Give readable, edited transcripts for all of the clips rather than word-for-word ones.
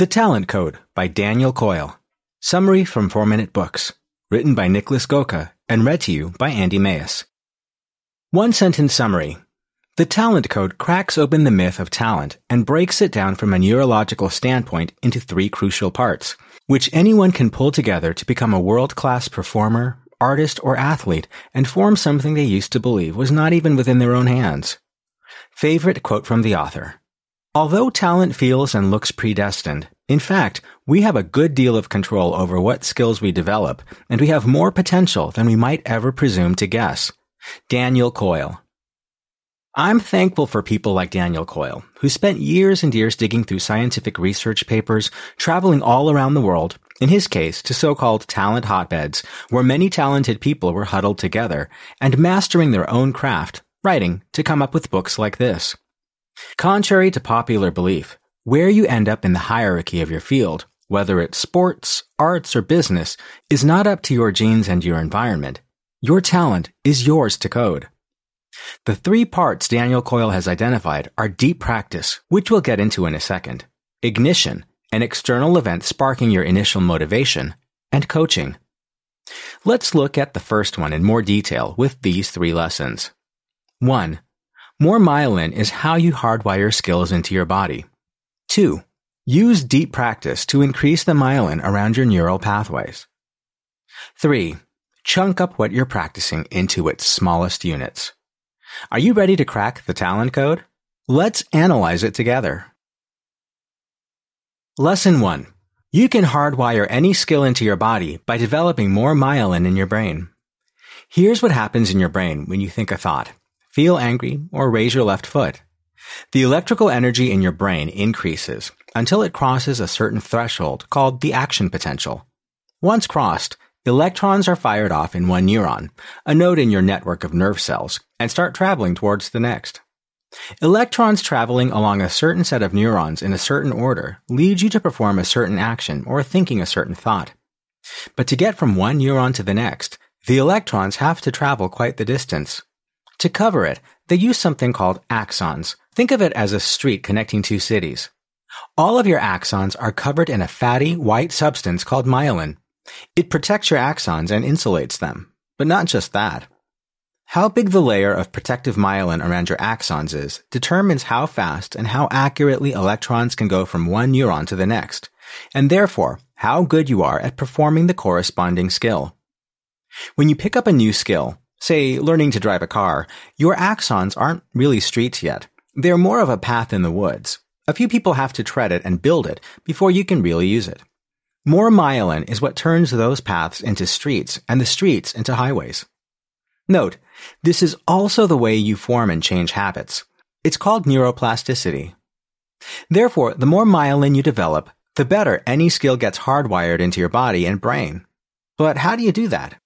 The Talent Code by Daniel Coyle. Summary from 4-Minute Books. Written by Nicholas Goka and read to you by Andy Maas. One-sentence summary. The Talent Code cracks open the myth of talent and breaks it down from a neurological standpoint into three crucial parts, which anyone can pull together to become a world-class performer, artist, or athlete and form something they used to believe was not even within their own hands. Favorite quote from the author. Although talent feels and looks predestined, in fact, we have a good deal of control over what skills we develop, and we have more potential than we might ever presume to guess. Daniel Coyle. I'm thankful for people like Daniel Coyle, who spent years and years digging through scientific research papers, traveling all around the world, in his case to so-called talent hotbeds, where many talented people were huddled together, and mastering their own craft, writing, to come up with books like this. Contrary to popular belief, where you end up in the hierarchy of your field, whether it's sports, arts, or business, is not up to your genes and your environment. Your talent is yours to code. The three parts Daniel Coyle has identified are deep practice, which we'll get into in a second, ignition, an external event sparking your initial motivation, and coaching. Let's look at the first one in more detail with these three lessons. 1. More myelin is how you hardwire skills into your body. 2. Use deep practice to increase the myelin around your neural pathways. 3. Chunk up what you're practicing into its smallest units. Are you ready to crack the talent code? Let's analyze it together. Lesson 1. You can hardwire any skill into your body by developing more myelin in your brain. Here's what happens in your brain when you think a thought. Feel angry, or raise your left foot. The electrical energy in your brain increases until it crosses a certain threshold called the action potential. Once crossed, electrons are fired off in one neuron, a node in your network of nerve cells, and start traveling towards the next. Electrons traveling along a certain set of neurons in a certain order lead you to perform a certain action or thinking a certain thought. But to get from one neuron to the next, the electrons have to travel quite the distance. To cover it, they use something called axons. Think of it as a street connecting two cities. All of your axons are covered in a fatty, white substance called myelin. It protects your axons and insulates them. But not just that. How big the layer of protective myelin around your axons is determines how fast and how accurately electrons can go from one neuron to the next, and therefore how good you are at performing the corresponding skill. When you pick up a new skill, say, learning to drive a car, your axons aren't really streets yet. They're more of a path in the woods. A few people have to tread it and build it before you can really use it. More myelin is what turns those paths into streets and the streets into highways. Note, this is also the way you form and change habits. It's called neuroplasticity. Therefore, the more myelin you develop, the better any skill gets hardwired into your body and brain. But how do you do that?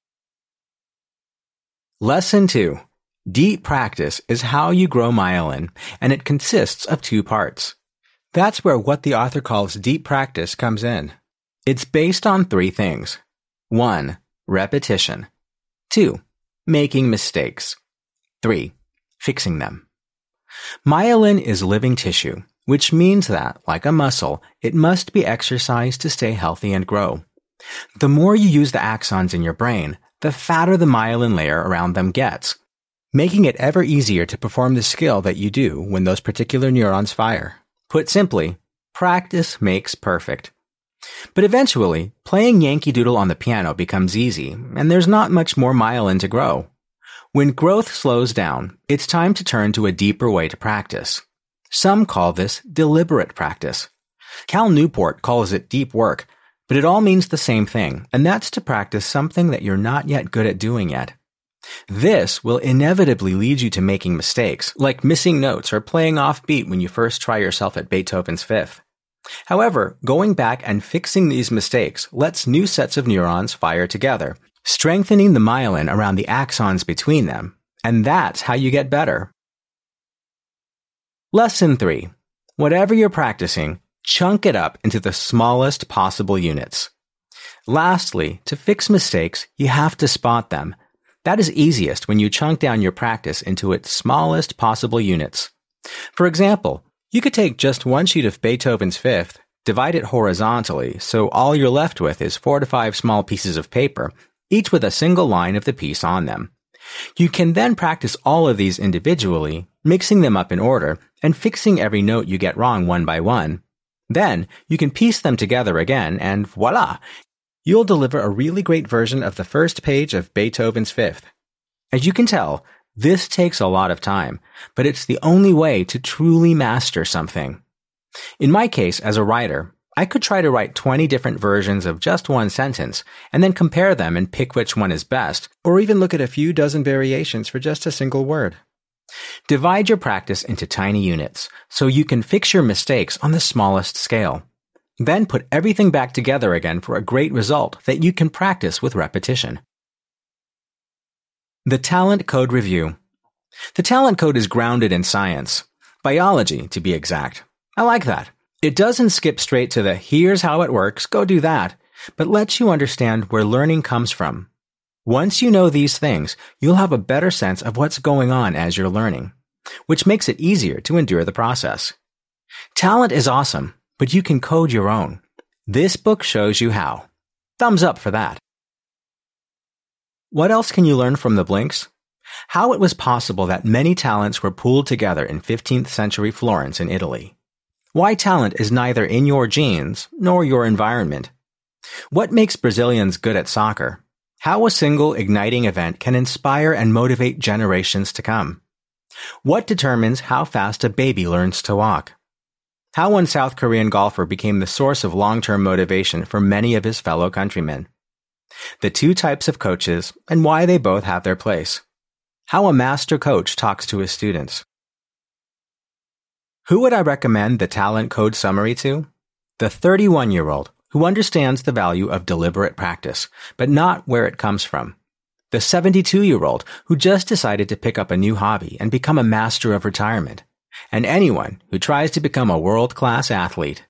Lesson 2. Deep practice is how you grow myelin, and it consists of two parts. That's where what the author calls deep practice comes in. It's based on three things. 1. Repetition. 2. Making mistakes. 3. Fixing them. Myelin is living tissue, which means that, like a muscle, it must be exercised to stay healthy and grow. The more you use the axons in your brain, the fatter the myelin layer around them gets, making it ever easier to perform the skill that you do when those particular neurons fire. Put simply, practice makes perfect. But eventually, playing Yankee Doodle on the piano becomes easy, and there's not much more myelin to grow. When growth slows down, it's time to turn to a deeper way to practice. Some call this deliberate practice. Cal Newport calls it deep work, but it all means the same thing, and that's to practice something that you're not yet good at doing yet. This will inevitably lead you to making mistakes, like missing notes or playing offbeat when you first try yourself at Beethoven's Fifth. However, going back and fixing these mistakes lets new sets of neurons fire together, strengthening the myelin around the axons between them, and that's how you get better. Lesson 3. Whatever you're practicing, chunk it up into the smallest possible units. Lastly, to fix mistakes, you have to spot them. That is easiest when you chunk down your practice into its smallest possible units. For example, you could take just one sheet of Beethoven's Fifth, Divide it horizontally, so all you're left with is 4 to 5 small pieces of paper, each with a single line of the piece on them. You can then practice all of these individually, mixing them up in order, and fixing every note you get wrong one by one. Then, you can piece them together again, and voila! You'll deliver a really great version of the first page of Beethoven's Fifth. As you can tell, this takes a lot of time, but it's the only way to truly master something. In my case, as a writer, I could try to write 20 different versions of just one sentence and then compare them and pick which one is best, or even look at a few dozen variations for just a single word. Divide your practice into tiny units so you can fix your mistakes on the smallest scale. Then put everything back together again for a great result that you can practice with repetition. The Talent Code Review. The Talent Code is grounded in science. Biology, to be exact. I like that. It doesn't skip straight to the here's how it works, go do that, but lets you understand where learning comes from. Once you know these things, you'll have a better sense of what's going on as you're learning, which makes it easier to endure the process. Talent is awesome, but you can code your own. This book shows you how. Thumbs up for that. What else can you learn from the blinks? How it was possible that many talents were pooled together in 15th century Florence in Italy. Why talent is neither in your genes nor your environment. What makes Brazilians good at soccer? How a single igniting event can inspire and motivate generations to come. What determines how fast a baby learns to walk. How one South Korean golfer became the source of long-term motivation for many of his fellow countrymen. The two types of coaches and why they both have their place. How a master coach talks to his students. Who would I recommend the Talent Code summary to? The 31-year-old who understands the value of deliberate practice, but not where it comes from. The 72-year-old who just decided to pick up a new hobby and become a master of retirement. And anyone who tries to become a world-class athlete.